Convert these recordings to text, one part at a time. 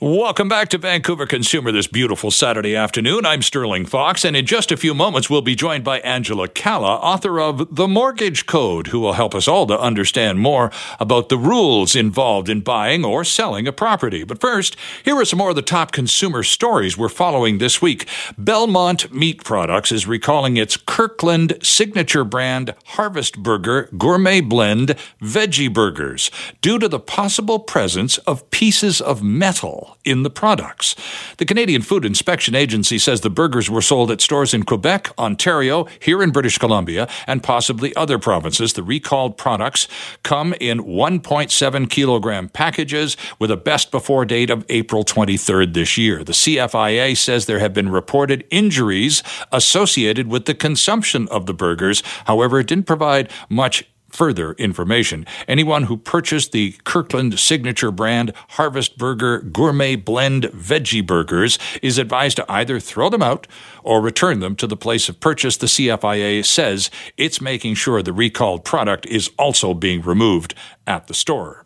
Welcome back to Vancouver Consumer this beautiful Saturday afternoon. I'm Sterling Fox, and in just a few moments, we'll be joined by Angela Calla, author of The Mortgage Code, who will help us all to understand more about the rules involved in buying or selling a property. But first, here are some more of the top consumer stories we're following this week. Belmont Meat Products is recalling its Kirkland Signature brand Harvest Burger Gourmet Blend Veggie Burgers due to the possible presence of pieces of metal in the products. The Canadian Food Inspection Agency says the burgers were sold at stores in Quebec, Ontario, here in British Columbia, and possibly other provinces. The recalled products come in 1.7 kilogram packages with a best before date of April 23rd this year. The CFIA says there have been reported injuries associated with the consumption of the burgers. However, it didn't provide much further information. Anyone who purchased the Kirkland Signature brand Harvest Burger Gourmet Blend Veggie Burgers is advised to either throw them out or return them to the place of purchase. The CFIA says it's making sure the recalled product is also being removed at the store.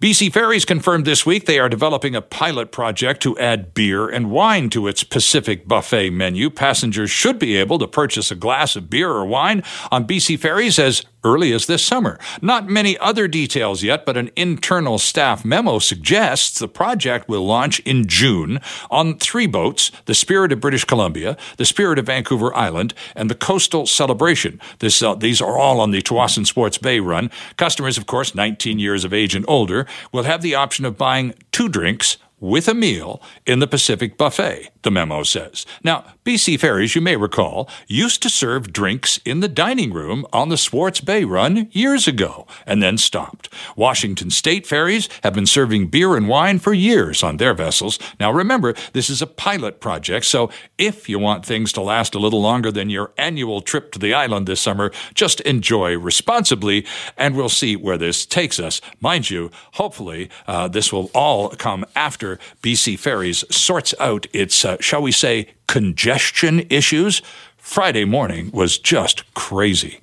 BC Ferries confirmed this week they are developing a pilot project to add beer and wine to its Pacific buffet menu. Passengers should be able to purchase a glass of beer or wine on BC Ferries as early as this summer. Not many other details yet, but an internal staff memo suggests the project will launch in June on 3 boats, the Spirit of British Columbia, the Spirit of Vancouver Island, and the Coastal Celebration. These are all on the Tsawwassen-Swartz Bay run. Customers, of course, 19 years of age and older, will have the option of buying 2 drinks with a meal in the Pacific buffet, the memo says. Now, BC Ferries, you may recall, used to serve drinks in the dining room on the Swartz Bay run years ago and then stopped. Washington State Ferries have been serving beer and wine for years on their vessels. Now, remember, this is a pilot project, so if you want things to last a little longer than your annual trip to the island this summer, just enjoy responsibly, and we'll see where this takes us. Mind you, hopefully, this will all come after BC Ferries sorts out its, shall we say, congestion issues. Friday morning was just crazy.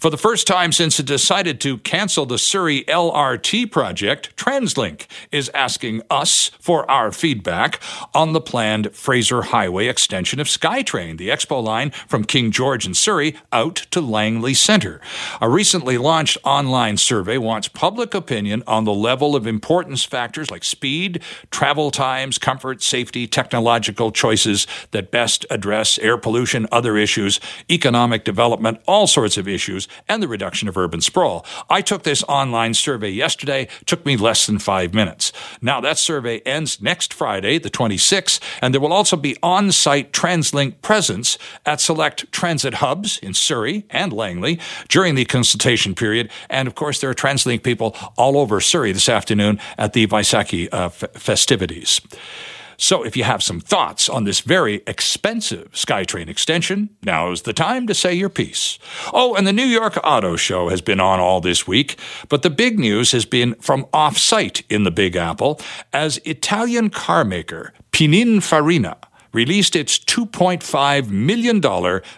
For the first time since it decided to cancel the Surrey LRT project, TransLink is asking us for our feedback on the planned Fraser Highway extension of SkyTrain, the Expo line from King George in Surrey out to Langley Center. A recently launched online survey wants public opinion on the level of importance factors like speed, travel times, comfort, safety, technological choices that best address air pollution, other issues, economic development, all sorts of issues, and the reduction of urban sprawl. I took this online survey yesterday. Took me less than 5 minutes. Now, that survey ends next Friday, the 26th, and there will also be on-site TransLink presence at select transit hubs in Surrey and Langley during the consultation period. And, of course, there are TransLink people all over Surrey this afternoon at the Vaisakhi festivities. So if you have some thoughts on this very expensive SkyTrain extension, now's the time to say your piece. Oh, and the New York Auto Show has been on all this week, but the big news has been from off-site in the Big Apple as Italian car maker Pininfarina released its $2.5 million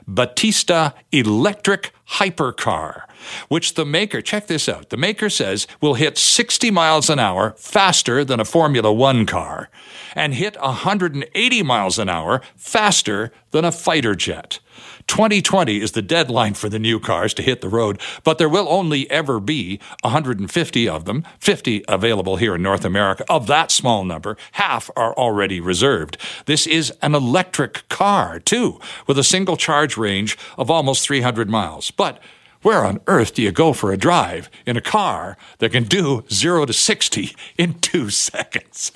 Battista electric hypercar, which the maker, check this out, the maker says will hit 60 miles an hour faster than a Formula One car and hit 180 miles an hour faster than a fighter jet. 2020 is the deadline for the new cars to hit the road, but there will only ever be 150 of them, 50 available here in North America. Of that small number, half are already reserved. This is an electric car, too, with a single charge range of almost 300 miles. But where on earth do you go for a drive in a car that can do 0 to 60 in 2 seconds?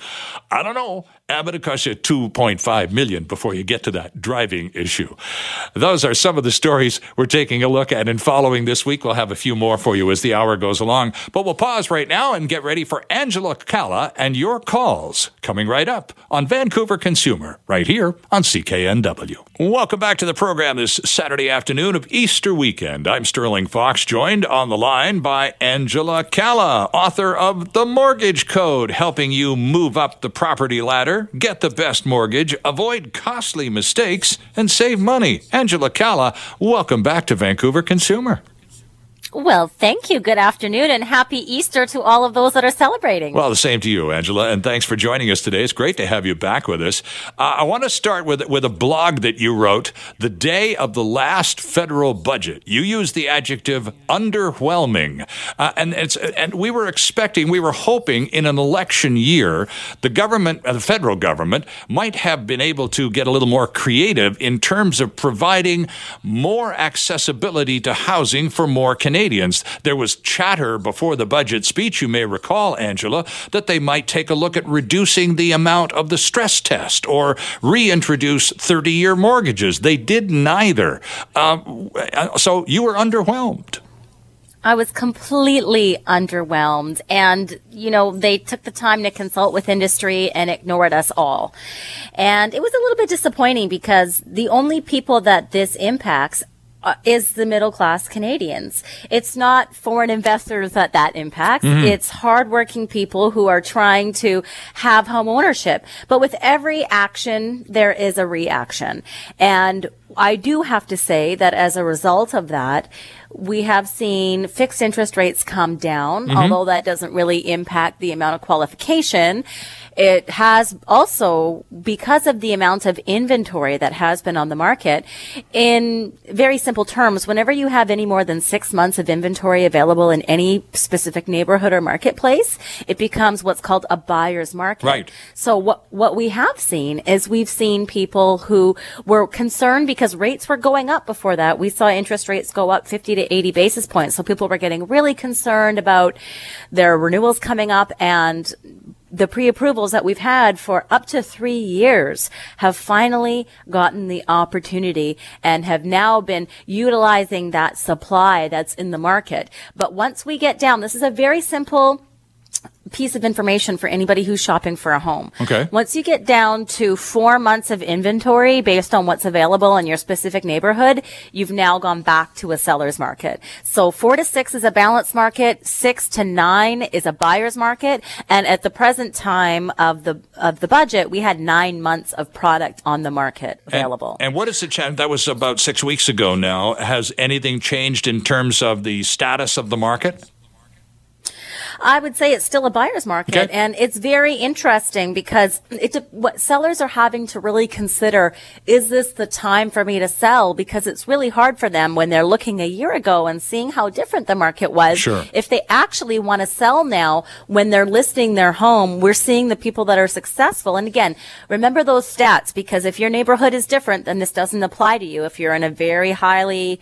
I don't know. I'm going to cost you $2.5 million before you get to that driving issue. Those are some of the stories we're taking a look at and following this week. We'll have a few more for you as the hour goes along. But we'll pause right now and get ready for Angela Calla and your calls coming right up on Vancouver Consumer, right here on CKNW. Welcome back to the program this Saturday afternoon of Easter weekend. I'm Sterling Fox, joined on the line by Angela Calla, author of The Mortgage Code, helping you move up the property ladder, get the best mortgage, avoid costly mistakes, and save money. Angela Calla, welcome back to Vancouver Consumer. Well, thank you. Good afternoon and happy Easter to all of those that are celebrating. Well, the same to you, Angela, and thanks for joining us today. It's great to have you back with us. I want to start with a blog that you wrote the day of the last federal budget. You used the adjective underwhelming, and we were expecting, we were hoping in an election year, the government, the federal government, might have been able to get a little more creative in terms of providing more accessibility to housing for more Canadians. There was chatter before the budget speech, you may recall, Angela, that they might take a look at reducing the amount of the stress test or reintroduce 30-year mortgages. They did neither. So you were underwhelmed. I was completely underwhelmed, and, you know, they took the time to consult with industry and ignored us all. And it was a little bit disappointing because the only people that this impacts is the middle-class Canadians. It's not foreign investors that impacts. Mm-hmm. It's hardworking people who are trying to have home ownership. But with every action, there is a reaction. And I do have to say that as a result of that, we have seen fixed interest rates come down, mm-hmm. although that doesn't really impact the amount of qualification. It has also, because of the amount of inventory that has been on the market, in very simple terms, whenever you have any more than 6 months of inventory available in any specific neighborhood or marketplace, it becomes what's called a buyer's market. Right. So what we have seen is we've seen people who were concerned because rates were going up before that. We saw interest rates go up 50 to 80 basis points. So people were getting really concerned about their renewals coming up, and the pre-approvals that we've had for up to 3 years have finally gotten the opportunity and have now been utilizing that supply that's in the market. But once we get down, this is a very simple piece of information for anybody who's shopping for a home. Okay. Once you get down to 4 months of inventory based on what's available in your specific neighborhood, you've now gone back to a seller's market. So 4 to 6 is a balanced market, 6 to 9 is a buyer's market, and at the present time of the budget, we had 9 months of product on the market available. And what is the chance? That was about 6 weeks ago now. Has anything changed in terms of the status of the market? I would say it's still a buyer's market, okay. And it's very interesting because what sellers are having to really consider, is this the time for me to sell? Because it's really hard for them when they're looking a year ago and seeing how different the market was. Sure. If they actually want to sell now, when they're listing their home, we're seeing the people that are successful. And again, remember those stats, because if your neighborhood is different, then this doesn't apply to you if you're in a very highly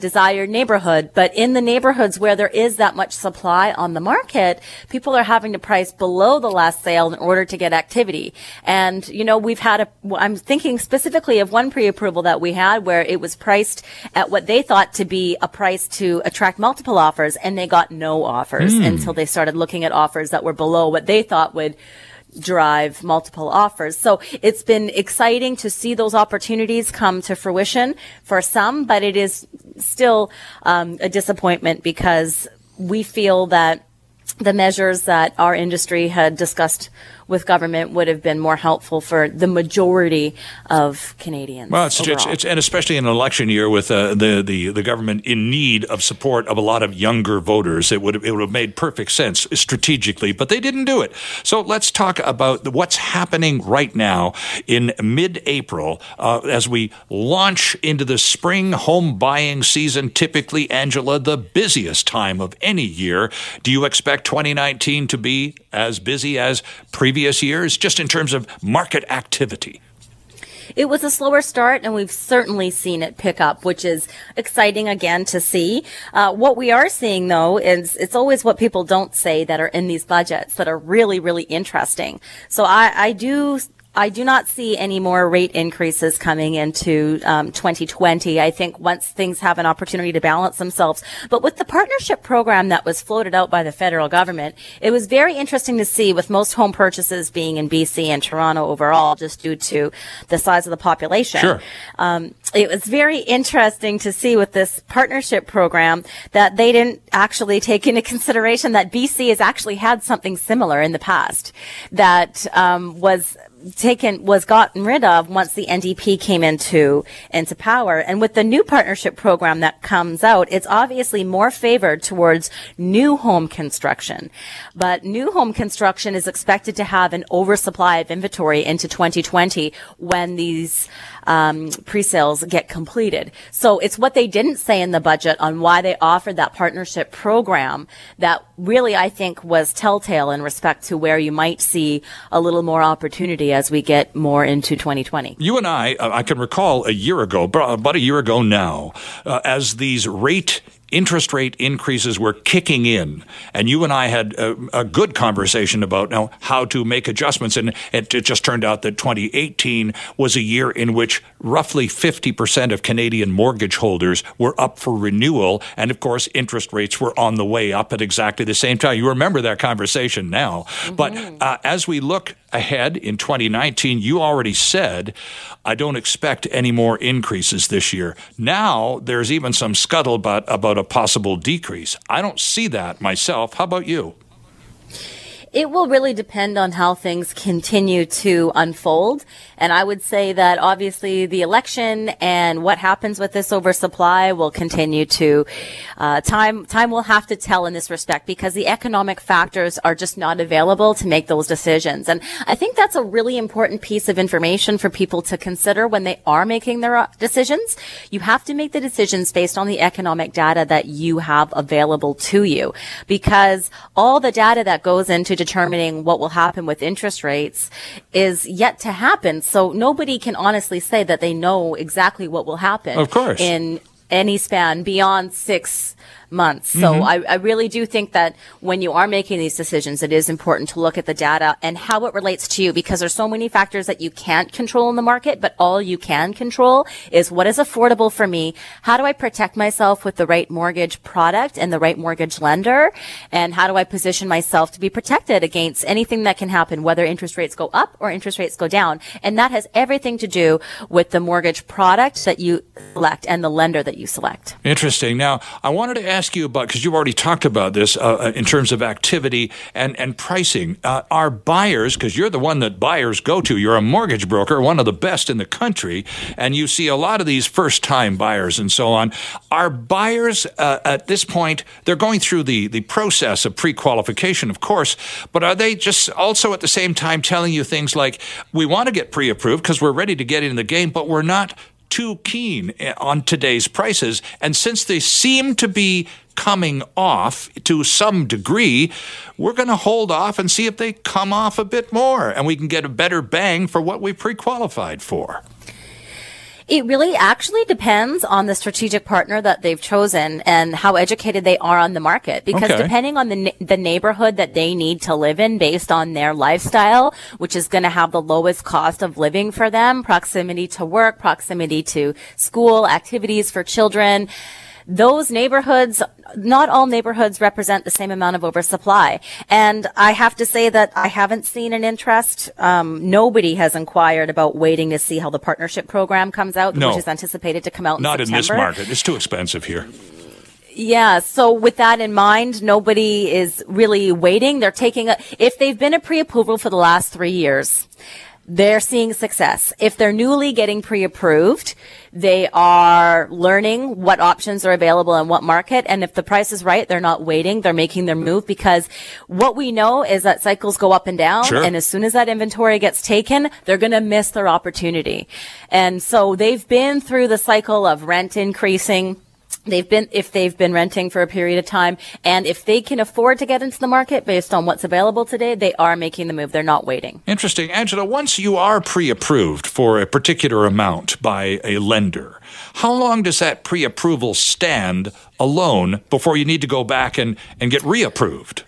desired neighborhood. But in the neighborhoods where there is that much supply on the market, people are having to price below the last sale in order to get activity. And, you know, we've had I'm thinking specifically of one pre-approval that we had where it was priced at what they thought to be a price to attract multiple offers, and they got no offers until they started looking at offers that were below what they thought would drive multiple offers. So it's been exciting to see those opportunities come to fruition for some, but it is still a disappointment because we feel that the measures that our industry had discussed with government would have been more helpful for the majority of Canadians. Well, it's and especially in an election year with the government in need of support of a lot of younger voters, it would have made perfect sense strategically, but they didn't do it. So let's talk about what's happening right now in mid-April as we launch into the spring home buying season, typically, Angela, the busiest time of any year. Do you expect 2019 to be as busy as previous years, just in terms of market activity? It was a slower start, and we've certainly seen it pick up, which is exciting again to see. What we are seeing, though, is it's always what people don't say that are in these budgets that are really, really interesting. So I do I do not see any more rate increases coming into 2020. I think once things have an opportunity to balance themselves. But with the partnership program that was floated out by the federal government, it was very interesting to see, with most home purchases being in BC and Toronto overall, just due to the size of the population. Sure. It was very interesting to see with this partnership program that they didn't actually take into consideration that BC has actually had something similar in the past that was gotten rid of once the NDP came into power. And with the new partnership program that comes out, it's obviously more favored towards new home construction. But new home construction is expected to have an oversupply of inventory into 2020 when these pre-sales get completed. So it's what they didn't say in the budget on why they offered that partnership program that really, I think, was telltale in respect to where you might see a little more opportunity as we get more into 2020. You and I can recall a year ago, about a year ago now, as these interest rate increases were kicking in, and you and I had a good conversation about now how to make adjustments, and it just turned out that 2018 was a year in which roughly 50% of Canadian mortgage holders were up for renewal, and of course interest rates were on the way up at exactly the same time. You remember that conversation now. Mm-hmm. But as we look ahead in 2019, you already said, I don't expect any more increases this year. Now, there's even some scuttlebutt about a possible decrease. I don't see that myself. How about you? It will really depend on how things continue to unfold. And I would say that obviously the election and what happens with this oversupply will continue to, time will have to tell in this respect, because the economic factors are just not available to make those decisions. And I think that's a really important piece of information for people to consider when they are making their decisions. You have to make the decisions based on the economic data that you have available to you, because all the data that goes into determining what will happen with interest rates is yet to happen. So nobody can honestly say that they know exactly what will happen, of course, in any span beyond 6 months. Mm-hmm. So I really do think that when you are making these decisions, it is important to look at the data and how it relates to you, because there's so many factors that you can't control in the market, but all you can control is what is affordable for me. How do I protect myself with the right mortgage product and the right mortgage lender? And how do I position myself to be protected against anything that can happen, whether interest rates go up or interest rates go down? And that has everything to do with the mortgage product that you select and the lender that you select. Interesting. Now, I wanted to ask you about, because you've already talked about this in terms of activity and pricing. Are buyers, because you're the one that buyers go to, you're a mortgage broker, one of the best in the country, and you see a lot of these first-time buyers and so on. Are buyers at this point, they're going through the process of pre-qualification, of course, but are they just also at the same time telling you things like, we want to get pre-approved because we're ready to get in the game, but we're not too keen on today's prices? And since they seem to be coming off to some degree, we're going to hold off and see if they come off a bit more and we can get a better bang for what we pre-qualified for. It really actually depends on the strategic partner that they've chosen and how educated they are on the market, because depending on the neighborhood that they need to live in based on their lifestyle, which is going to have the lowest cost of living for them, proximity to work, proximity to school, activities for children, those neighborhoods, not all neighborhoods represent the same amount of oversupply. And I have to say that I haven't seen an interest. Nobody has inquired about waiting to see how the partnership program comes out, no, which is anticipated to come out in September. Not in this market. It's too expensive here. Yeah. So with that in mind, nobody is really waiting. They're taking if they've been a pre-approval for the last 3 years, they're seeing success. If they're newly getting pre-approved, they are learning what options are available in what market. And if the price is right, they're not waiting. They're making their move, because what we know is that cycles go up and down. Sure. And as soon as that inventory gets taken, they're going to miss their opportunity. And so they've been through the cycle of rent increasing. If they've been renting for a period of time, and if they can afford to get into the market based on what's available today, they are making the move. They're not waiting. Interesting. Angela, once you are pre-approved for a particular amount by a lender, how long does that pre-approval stand alone before you need to go back and get re-approved?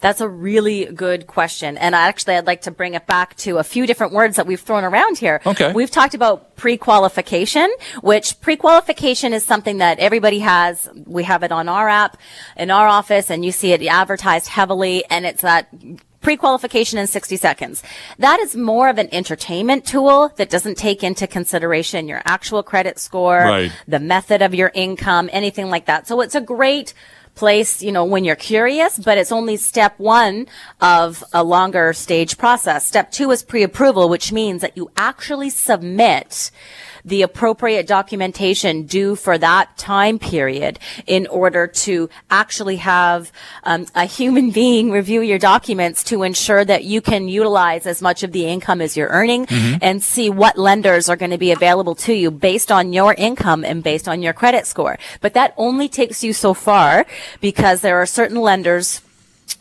That's a really good question. And actually, I'd like to bring it back to a few different words that we've thrown around here. Okay. We've talked about pre-qualification, which pre-qualification is something that everybody has. We have it on our app, in our office, and you see it advertised heavily, and it's that pre-qualification in 60 seconds. That is more of an entertainment tool that doesn't take into consideration your actual credit score, right, the method of your income, anything like that. So it's a great place, you know, when you're curious, but it's only step one of a longer stage process. Step two is pre-approval, which means that you actually submit the appropriate documentation due for that time period in order to actually have a human being review your documents to ensure that you can utilize as much of the income as you're earning, mm-hmm, and see what lenders are going to be available to you based on your income and based on your credit score. But that only takes you so far because there are certain lenders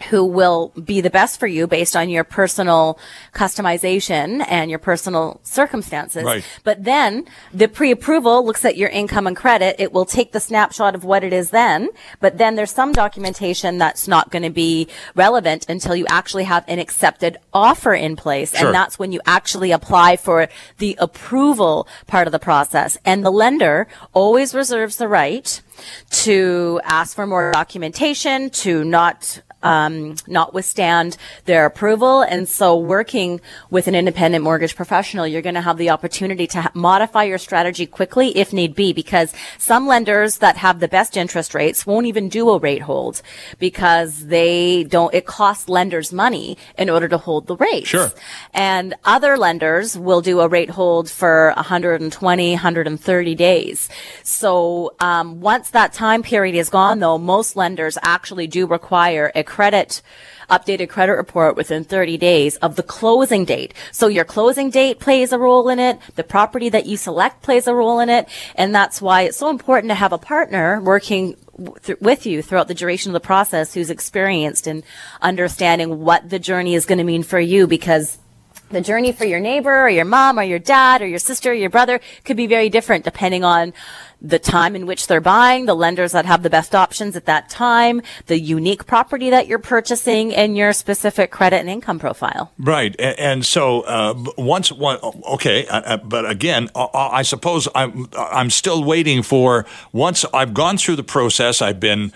who will be the best for you based on your personal customization and your personal circumstances. Right. But then the pre-approval looks at your income and credit. It will take the snapshot of what it is then, but then there's some documentation that's not going to be relevant until you actually have an accepted offer in place. Sure. And that's when you actually apply for the approval part of the process. And the lender always reserves the right to ask for more documentation, to notwithstand their approval. And so working with an independent mortgage professional, you're going to have the opportunity to modify your strategy quickly if need be, because some lenders that have the best interest rates won't even do a rate hold because they don't, it costs lenders money in order to hold the rates. Sure. And other lenders will do a rate hold for 120, 130 days. So, once that time period is gone though, most lenders actually do require a updated credit report within 30 days of the closing date. So your closing date plays a role in it. The property that you select plays a role in it. And that's why it's so important to have a partner working with you throughout the duration of the process who's experienced in understanding what the journey is going to mean for you, because the journey for your neighbor or your mom or your dad or your sister or your brother could be very different depending on the time in which they're buying, the lenders that have the best options at that time, the unique property that you're purchasing, and your specific credit and income profile. Right. And so but again, I suppose I'm still waiting for, once I've gone through the process, I've been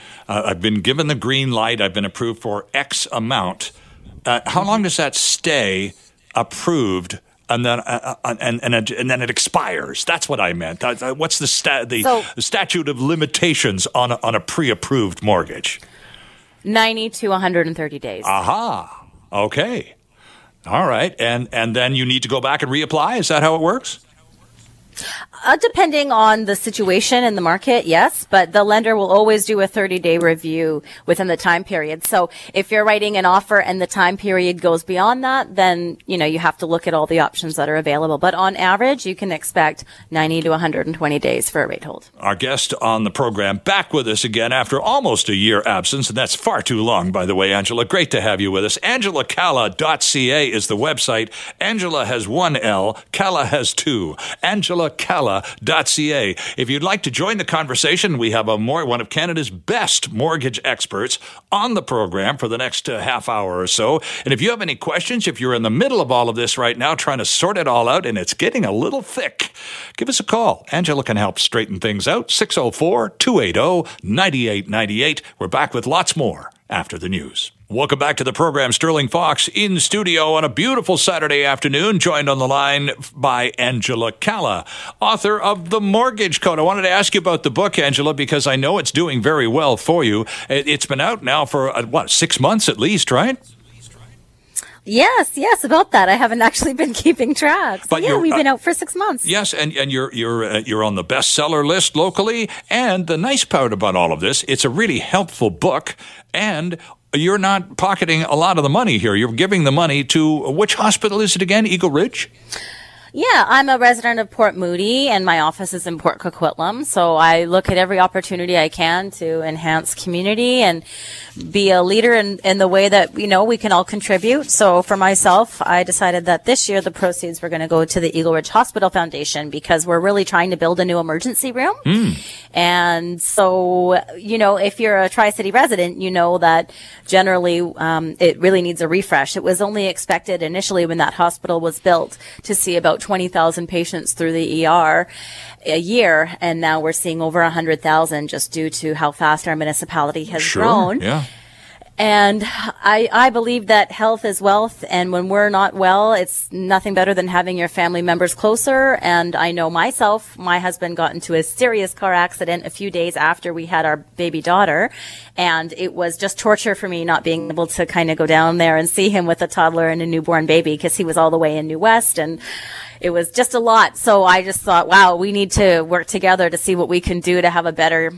given the green light, I've been approved for X amount. How long does that stay approved? And then and then it expires. That's what I meant. What's the statute of limitations on a pre-approved mortgage? 90 to 130 days. Aha. Okay. All right. And then you need to go back and reapply? Is that how it works? Depending on the situation in the market, yes, but the lender will always do a 30-day review within the time period. So if you're writing an offer and the time period goes beyond that, then, you know, you have to look at all the options that are available. But on average, you can expect 90 to 120 days for a rate hold. Our guest on the program back with us again after almost a year absence, and that's far too long, by the way, Angela. Great to have you with us. AngelaCalla.ca is the website. Angela has one L, Calla has two. Angela Calla.ca. If you'd like to join the conversation, we have one of Canada's best mortgage experts on the program for the next half hour or so. And if you have any questions, if you're in the middle of all of this right now, trying to sort it all out, and it's getting a little thick, give us a call. Angela can help straighten things out. 604-280-9898. We're back with lots more after the news. Welcome back to the program. Sterling Fox in studio on a beautiful Saturday afternoon, joined on the line by Angela Calla, author of The Mortgage Code. I wanted to ask you about the book, Angela, because I know it's doing very well for you. It's been out now for, 6 months at least, right? Yes, about that. I haven't actually been keeping track. But yeah, we've been out for 6 months. Yes, and you're on the bestseller list locally. And the nice part about all of this, it's a really helpful book, and you're not pocketing a lot of the money here. You're giving the money to, which hospital is it again? Eagle Ridge? Yeah, I'm a resident of Port Moody, and my office is in Port Coquitlam, so I look at every opportunity I can to enhance community and be a leader in the way that, you know, we can all contribute. So for myself, I decided that this year the proceeds were going to go to the Eagle Ridge Hospital Foundation, because we're really trying to build a new emergency room. And so, you know, if you're a Tri-City resident, you know that generally it really needs a refresh. It was only expected initially when that hospital was built to see about 20,000 patients through the ER a year, and now we're seeing over 100,000 just due to how fast our municipality has grown. And I believe that health is wealth, and when we're not well, it's nothing better than having your family members closer. And I know myself, my husband got into a serious car accident a few days after we had our baby daughter, and it was just torture for me not being able to kind of go down there and see him with a toddler and a newborn baby, because he was all the way in New West, and it was just a lot. So I just thought, wow, we need to work together to see what we can do to have a better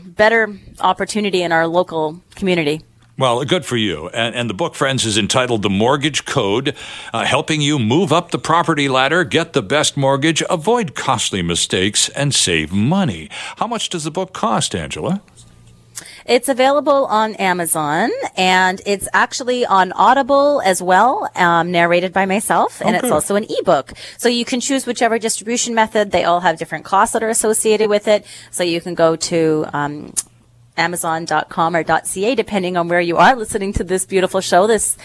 opportunity in our local community. Well, good for you. And the book, friends, is entitled The Mortgage Code, helping you move up the property ladder, get the best mortgage, avoid costly mistakes, and save money. How much does the book cost, Angela? It's available on Amazon, and it's actually on Audible as well, narrated by myself, and it's also an ebook. So you can choose whichever distribution method. They all have different costs that are associated with it. So you can go to Amazon.com or .ca, depending on where you are listening to this beautiful show this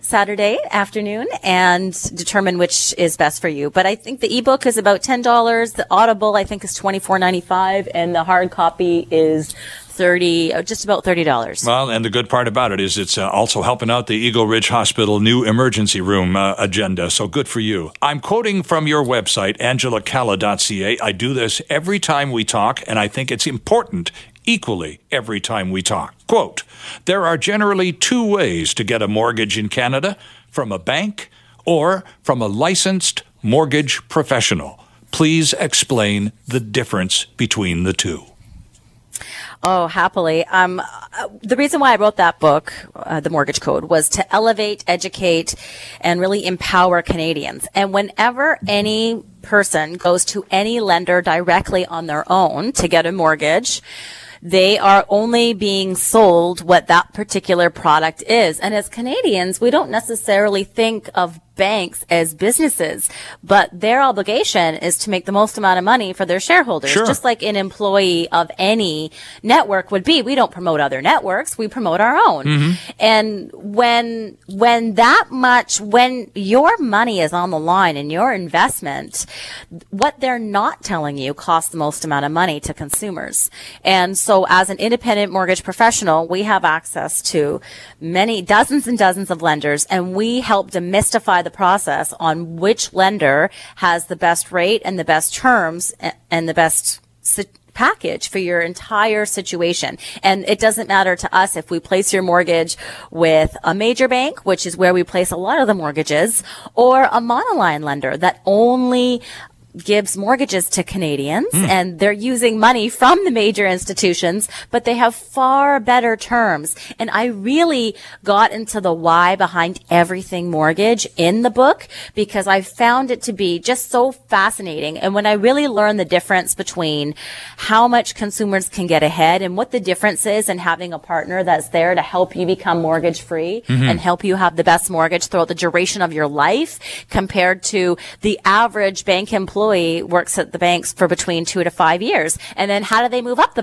Saturday afternoon, and determine which is best for you. But I think the ebook is about $10. The Audible, I think, is $24.95, and the hard copy is $30. Well, and the good part about it is it's also helping out the Eagle Ridge Hospital new emergency room agenda. So good for you. I'm quoting from your website, angelacalla.ca. I do this every time we talk, and I think it's important equally every time we talk. Quote, there are generally two ways to get a mortgage in Canada, from a bank or from a licensed mortgage professional. Please explain the difference between the two. Oh, happily. The reason why I wrote that book, The Mortgage Code, was to elevate, educate, and really empower Canadians. And whenever any person goes to any lender directly on their own to get a mortgage, they are only being sold what that particular product is. And as Canadians, we don't necessarily think of banks as businesses, but their obligation is to make the most amount of money for their shareholders, just like an employee of any network would be. We don't promote other networks, we promote our own. And when your money is on the line in your investment, what they're not telling you costs the most amount of money to consumers. And so as an independent mortgage professional, we have access to many dozens and dozens of lenders, and we help demystify the process on which lender has the best rate and the best terms and the best package for your entire situation. And it doesn't matter to us if we place your mortgage with a major bank, which is where we place a lot of the mortgages, or a monoline lender that only gives mortgages to Canadians, and they're using money from the major institutions, but they have far better terms. And I really got into the why behind everything mortgage in the book, because I found it to be just so fascinating. And when I really learned the difference between how much consumers can get ahead and what the difference is in having a partner that's there to help you become mortgage free and help you have the best mortgage throughout the duration of your life, compared to the average bank employee works at the banks for between 2 to 5 years, and then how do they move up the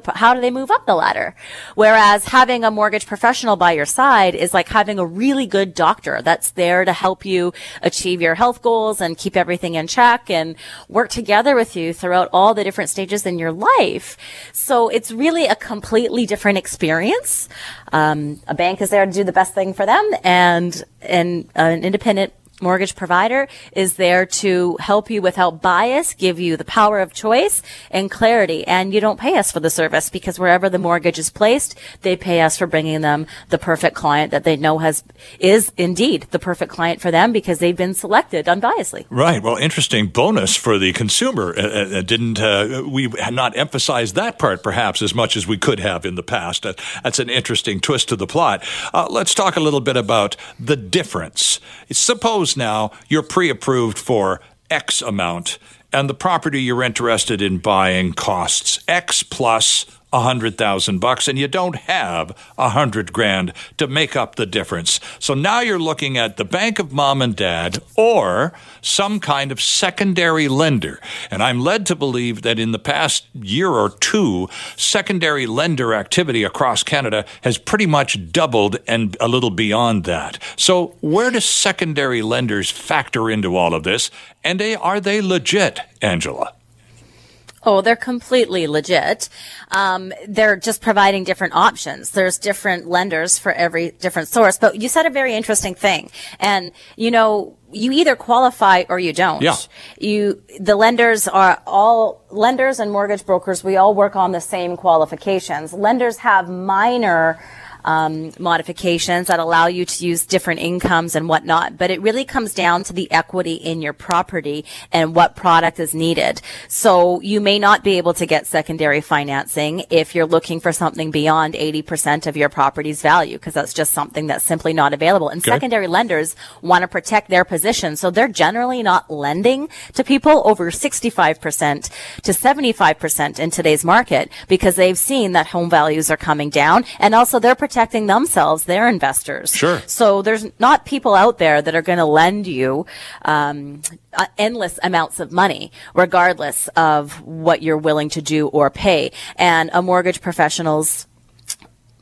ladder? Whereas having a mortgage professional by your side is like having a really good doctor that's there to help you achieve your health goals and keep everything in check and work together with you throughout all the different stages in your life. So it's really a completely different experience. A bank is there to do the best thing for them, and an independent mortgage provider is there to help you without bias, give you the power of choice and clarity. And you don't pay us for the service, because wherever the mortgage is placed, they pay us for bringing them the perfect client that they know is indeed the perfect client for them, because they've been selected unbiasedly. Right. Well, interesting bonus for the consumer. We had not emphasized that part perhaps as much as we could have in the past. That's an interesting twist to the plot. Let's talk a little bit about the difference. Suppose now you're pre-approved for X amount, and the property you're interested in buying costs X plus $100,000, and you don't have $100,000 to make up the difference. So now you're looking at the bank of mom and dad or some kind of secondary lender. And I'm led to believe that in the past year or two, secondary lender activity across Canada has pretty much doubled and a little beyond that. So where do secondary lenders factor into all of this? And are they legit, Angela? Oh, they're completely legit. They're just providing different options. There's different lenders for every different source. But you said a very interesting thing. And, you know, you either qualify or you don't. Yeah. The lenders are all lenders and mortgage brokers. We all work on the same qualifications. Lenders have minor modifications that allow you to use different incomes and whatnot, but it really comes down to the equity in your property and what product is needed. So you may not be able to get secondary financing if you're looking for something beyond 80% of your property's value, because that's just something that's simply not available. And secondary lenders want to protect their position, so they're generally not lending to people over 65% to 75% in today's market, because they've seen that home values are coming down, and also they're protecting themselves, their investors. Sure. So there's not people out there that are going to lend you endless amounts of money, regardless of what you're willing to do or pay. And a mortgage professional's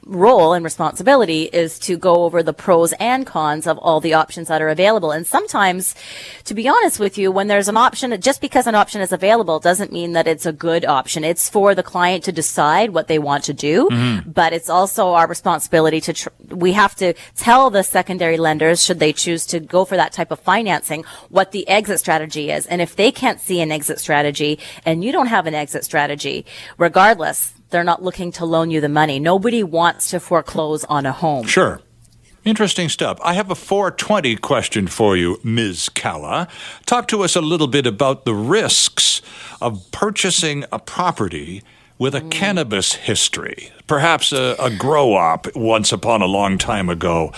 role and responsibility is to go over the pros and cons of all the options that are available. And sometimes, to be honest with you, when there's an option, just because an option is available doesn't mean that it's a good option. It's for the client to decide what they want to do, but it's also our responsibility to we have to tell the secondary lenders, should they choose to go for that type of financing, what the exit strategy is. And if they can't see an exit strategy and you don't have an exit strategy, regardless, they're not looking to loan you the money. Nobody wants to foreclose on a home. Sure. Interesting stuff. I have a 420 question for you, Ms. Calla. Talk to us a little bit about the risks of purchasing a property with a cannabis history, perhaps a grow-op once upon a long time ago.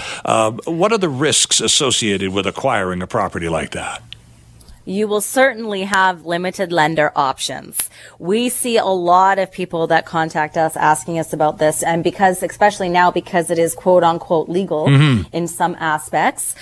What are the risks associated with acquiring a property like that? You will certainly have limited lender options. We see a lot of people that contact us asking us about this, and because, especially now, because it is quote-unquote legal in some aspects,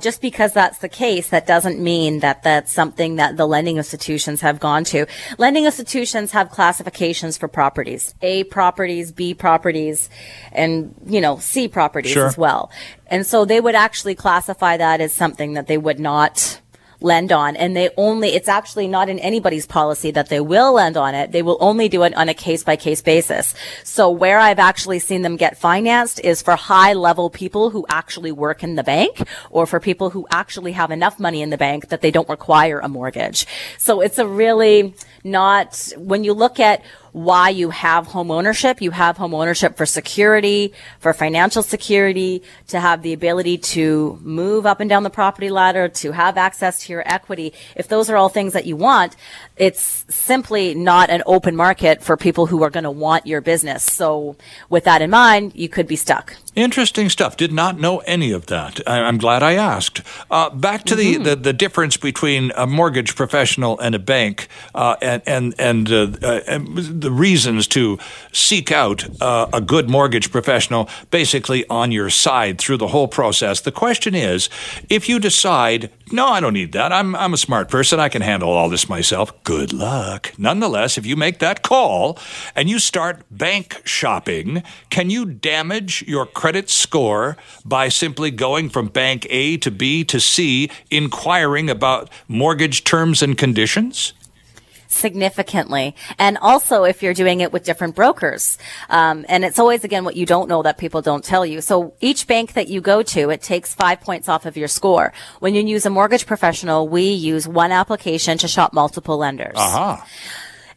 just because that's the case, that doesn't mean that that's something that the lending institutions have gone to. Lending institutions have classifications for properties: A properties, B properties, and, you know, C properties as well. And so they would actually classify that as something that they would not lend on, and they only, it's actually not in anybody's policy that they will lend on it. They will only do it on a case-by-case basis. So where I've actually seen them get financed is for high-level people who actually work in the bank, or for people who actually have enough money in the bank that they don't require a mortgage. So it's a really not, when you look at why you have home ownership for security, for financial security, to have the ability to move up and down the property ladder, to have access to your equity. If those are all things that you want, it's simply not an open market for people who are going to want your business. So with that in mind, you could be stuck. Interesting stuff. Did not know any of that. I'm glad I asked. Back to the difference between a mortgage professional and a bank, and the reasons to seek out a good mortgage professional basically on your side through the whole process. The question is, if you decide, no, I don't need that, I'm a smart person, I can handle all this myself, good luck. Nonetheless, if you make that call and you start bank shopping, can you damage your credit score by simply going from bank A to B to C, inquiring about mortgage terms and conditions? Significantly. And also if you're doing it with different brokers. And it's always, again, what you don't know that people don't tell you. So each bank that you go to, it takes 5 points off of your score. When you use a mortgage professional, we use one application to shop multiple lenders.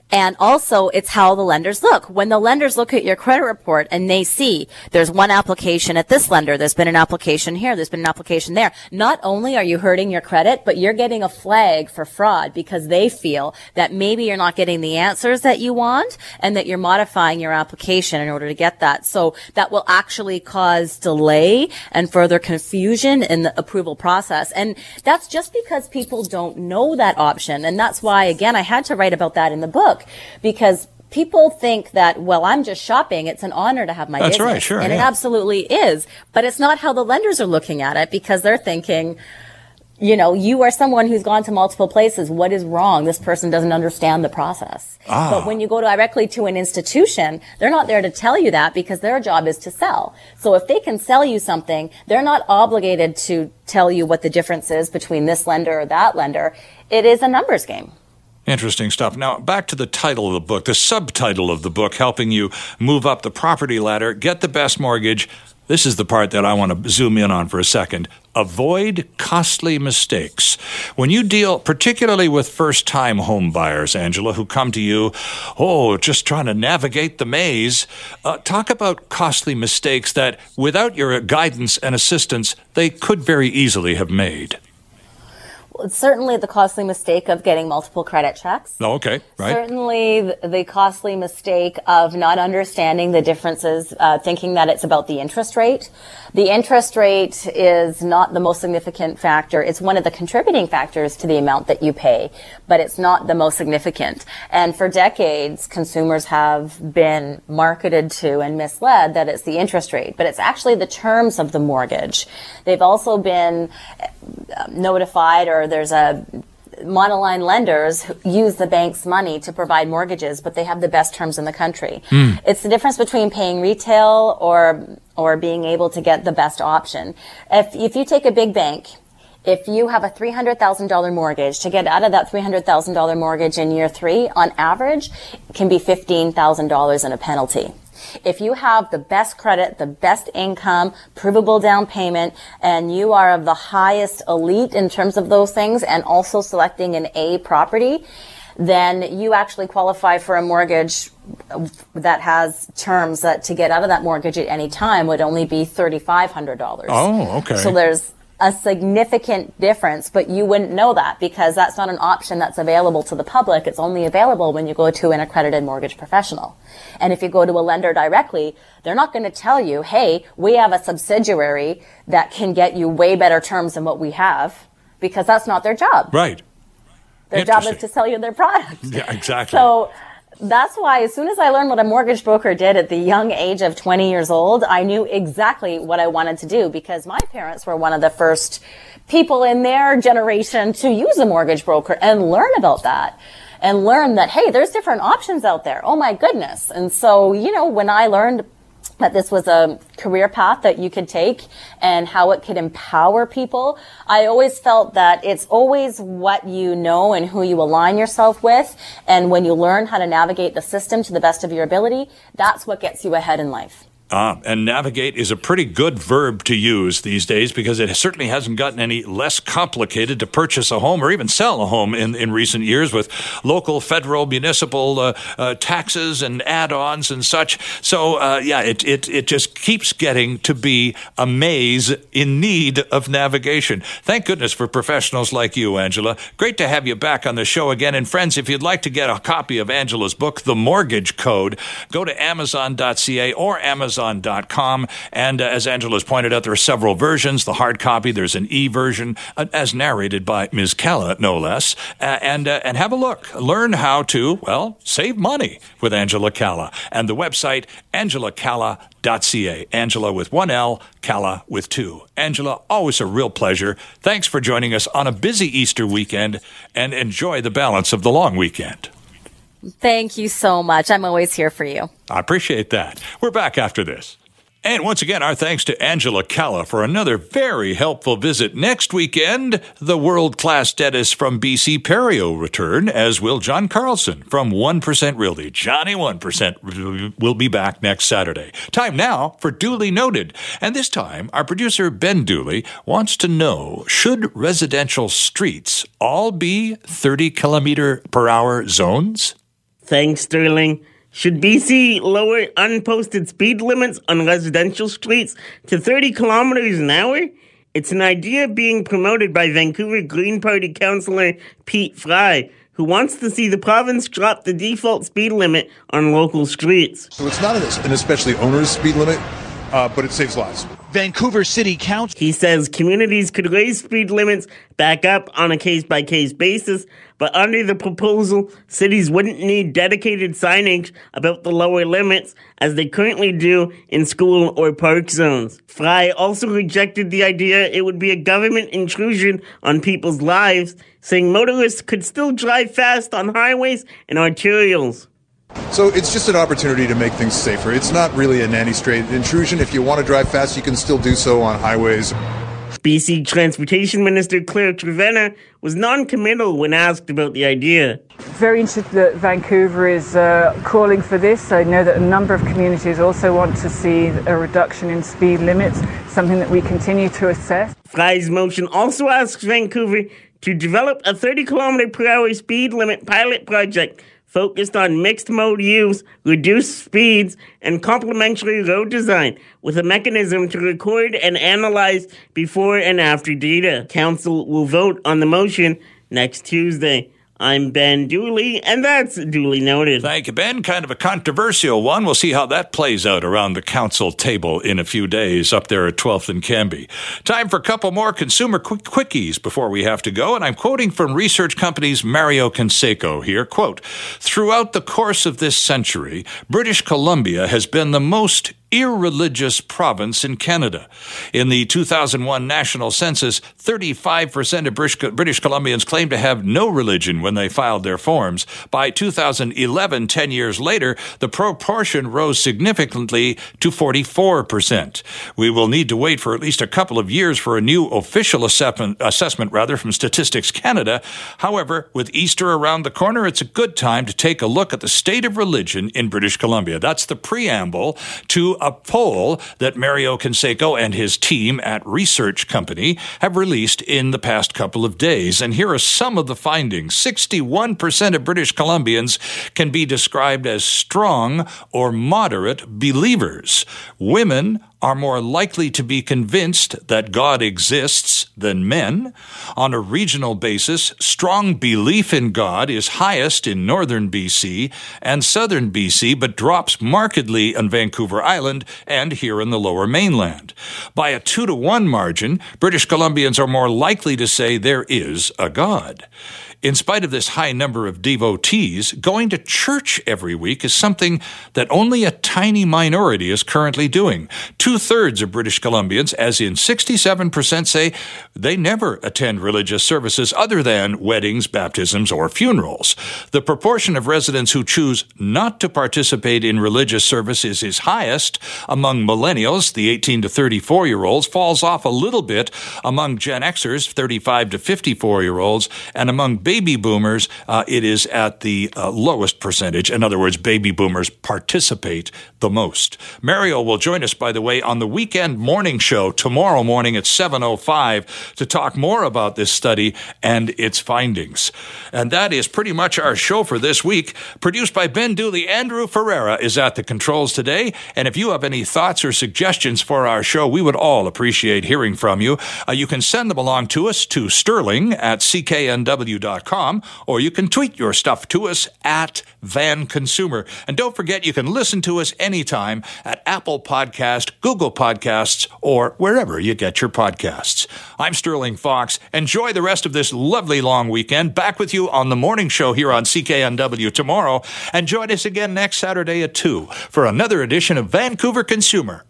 And also, it's how the lenders look. When the lenders look at your credit report and they see there's one application at this lender, there's been an application here, there's been an application there, not only are you hurting your credit, but you're getting a flag for fraud because they feel that maybe you're not getting the answers that you want and that you're modifying your application in order to get that. So that will actually cause delay and further confusion in the approval process. And that's just because people don't know that option. And that's why, again, I had to write about that in the book. Because people think that, well, I'm just shopping. It's an honor to have my business. That's right, sure. And yeah, it absolutely is. But it's not how the lenders are looking at it, because they're thinking, you know, you are someone who's gone to multiple places. What is wrong? This person doesn't understand the process. Ah. But when you go directly to an institution, they're not there to tell you that, because their job is to sell. So if they can sell you something, they're not obligated to tell you what the difference is between this lender or that lender. It is a numbers game. Interesting stuff. Now, back to the title of the book, the subtitle of the book, helping you move up the property ladder, get the best mortgage. This is the part that I want to zoom in on for a second. Avoid costly mistakes. When you deal particularly with first-time home buyers, Angela, who come to you, just trying to navigate the maze, talk about costly mistakes that, without your guidance and assistance, they could very easily have made. It's certainly the costly mistake of getting multiple credit checks. Oh, okay. Right. Certainly the costly mistake of not understanding the differences, thinking that it's about the interest rate. The interest rate is not the most significant factor. It's one of the contributing factors to the amount that you pay, but it's not the most significant. And for decades, consumers have been marketed to and misled that it's the interest rate, but it's actually the terms of the mortgage. They've also been notified, or there's a monoline lenders who use the bank's money to provide mortgages, but they have the best terms in the country. Mm. It's the difference between paying retail or being able to get the best option. If you take a big bank, if you have a $300,000 mortgage, to get out of that $300,000 mortgage in year three, on average, it can be $15,000 in a penalty. If you have the best credit, the best income, provable down payment, and you are of the highest elite in terms of those things, and also selecting an A property, then you actually qualify for a mortgage that has terms that, to get out of that mortgage at any time, would only be $3,500. Oh, okay. So there's a significant difference, but you wouldn't know that, because that's not an option that's available to the public. It's only available when you go to an accredited mortgage professional. And if you go to a lender directly, they're not going to tell you, hey, we have a subsidiary that can get you way better terms than what we have, because that's not their job. Right. Their job is to sell you their product. Yeah, exactly. So that's why, as soon as I learned what a mortgage broker did at the young age of 20 years old, I knew exactly what I wanted to do, because my parents were one of the first people in their generation to use a mortgage broker and learn about that and learn that, hey, there's different options out there. Oh, my goodness. And so, you know, when I learned that this was a career path that you could take and how it could empower people, I always felt that it's always what you know and who you align yourself with. And when you learn how to navigate the system to the best of your ability, that's what gets you ahead in life. And navigate is a pretty good verb to use these days, because it certainly hasn't gotten any less complicated to purchase a home or even sell a home in recent years, with local, federal, municipal taxes and add-ons and such. So, it just keeps getting to be a maze in need of navigation. Thank goodness for professionals like you, Angela. Great to have you back on the show again. And friends, if you'd like to get a copy of Angela's book, The Mortgage Code, go to Amazon.ca or Amazon.com. And as Angela's pointed out, there are several versions. The hard copy, there's an e-version, as narrated by Ms. Calla, no less. And have a look. Learn how to, save money with Angela Calla. And the website, angelacalla.ca. Angela with one L, Calla with two. Angela, always a real pleasure. Thanks for joining us on a busy Easter weekend, and enjoy the balance of the long weekend. Thank you so much. I'm always here for you. I appreciate that. We're back after this. And once again, our thanks to Angela Calla for another very helpful visit. Next weekend, the world-class dentist from BC Ferries will return, as will John Carlson from 1% Realty. Johnny 1% will be back next Saturday. Time now for Duly Noted. And this time, our producer, Ben Dooley, wants to know, should residential streets all be 30-kilometer-per-hour zones? Thanks, Sterling. Should BC lower unposted speed limits on residential streets to 30 kilometers an hour? It's an idea being promoted by Vancouver Green Party councillor Pete Fry, who wants to see the province drop the default speed limit on local streets. So it's not an especially onerous speed limit, but it saves lives. Vancouver City Council. He says communities could raise speed limits back up on a case-by-case basis, but under the proposal, cities wouldn't need dedicated signage about the lower limits as they currently do in school or park zones. Fry also rejected the idea it would be a government intrusion on people's lives, saying motorists could still drive fast on highways and arterials. So it's just an opportunity to make things safer. It's not really a nanny-state intrusion. If you want to drive fast, you can still do so on highways. BC Transportation Minister Claire Trevena was non-committal when asked about the idea. Very interested that Vancouver is calling for this. I know that a number of communities also want to see a reduction in speed limits, something that we continue to assess. Fry's motion also asks Vancouver to develop a 30-kilometer-per-hour speed limit pilot project focused on mixed-mode use, reduced speeds, and complementary road design, with a mechanism to record and analyze before and after data. Council will vote on the motion next Tuesday. I'm Ben Dooley, and that's Duly Noted. Thank you, Ben. Kind of a controversial one. We'll see how that plays out around the council table in a few days up there at 12th and Cambie. Time for a couple more consumer quickies before we have to go, and I'm quoting from research company's Mario Canseco here, quote, "Throughout the course of this century, British Columbia has been the most irreligious province in Canada. In the 2001 national census, 35% of British Columbians claimed to have no religion when they filed their forms. By 2011, 10 years later, the proportion rose significantly to 44%. We will need to wait for at least a couple of years for a new official assessment from Statistics Canada. However, with Easter around the corner, it's a good time to take a look at the state of religion in British Columbia." That's the preamble to a poll that Mario Canseco and his team at Research Company have released in the past couple of days. And here are some of the findings. 61% of British Columbians can be described as strong or moderate believers. Women are more likely to be convinced that God exists than men. On a regional basis, strong belief in God is highest in northern BC and southern BC, but drops markedly on Vancouver Island and here in the lower mainland. By a 2-to-1 margin, British Columbians are more likely to say there is a God. In spite of this high number of devotees, going to church every week is something that only a tiny minority is currently doing. 2/3 of British Columbians, as in 67%, say they never attend religious services other than weddings, baptisms, or funerals. The proportion of residents who choose not to participate in religious services is highest among millennials. The 18 to 34-year-olds falls off a little bit among Gen Xers, 35 to 54-year-olds, and among baby boomers, it is at the lowest percentage. In other words, baby boomers participate the most. Mario will join us, by the way, on the weekend morning show tomorrow morning at 7:05 to talk more about this study and its findings. And that is pretty much our show for this week. Produced by Ben Dooley, Andrew Ferreira is at the controls today. And if you have any thoughts or suggestions for our show, we would all appreciate hearing from you. You can send them along to us to sterling@cknw.com. Or you can tweet your stuff to us at VanConsumer. And don't forget, you can listen to us anytime at Apple Podcast, Google Podcasts, or wherever you get your podcasts. I'm Sterling Fox. Enjoy the rest of this lovely long weekend. Back with you on the morning show here on CKNW tomorrow. And join us again next Saturday at 2 for another edition of Vancouver Consumer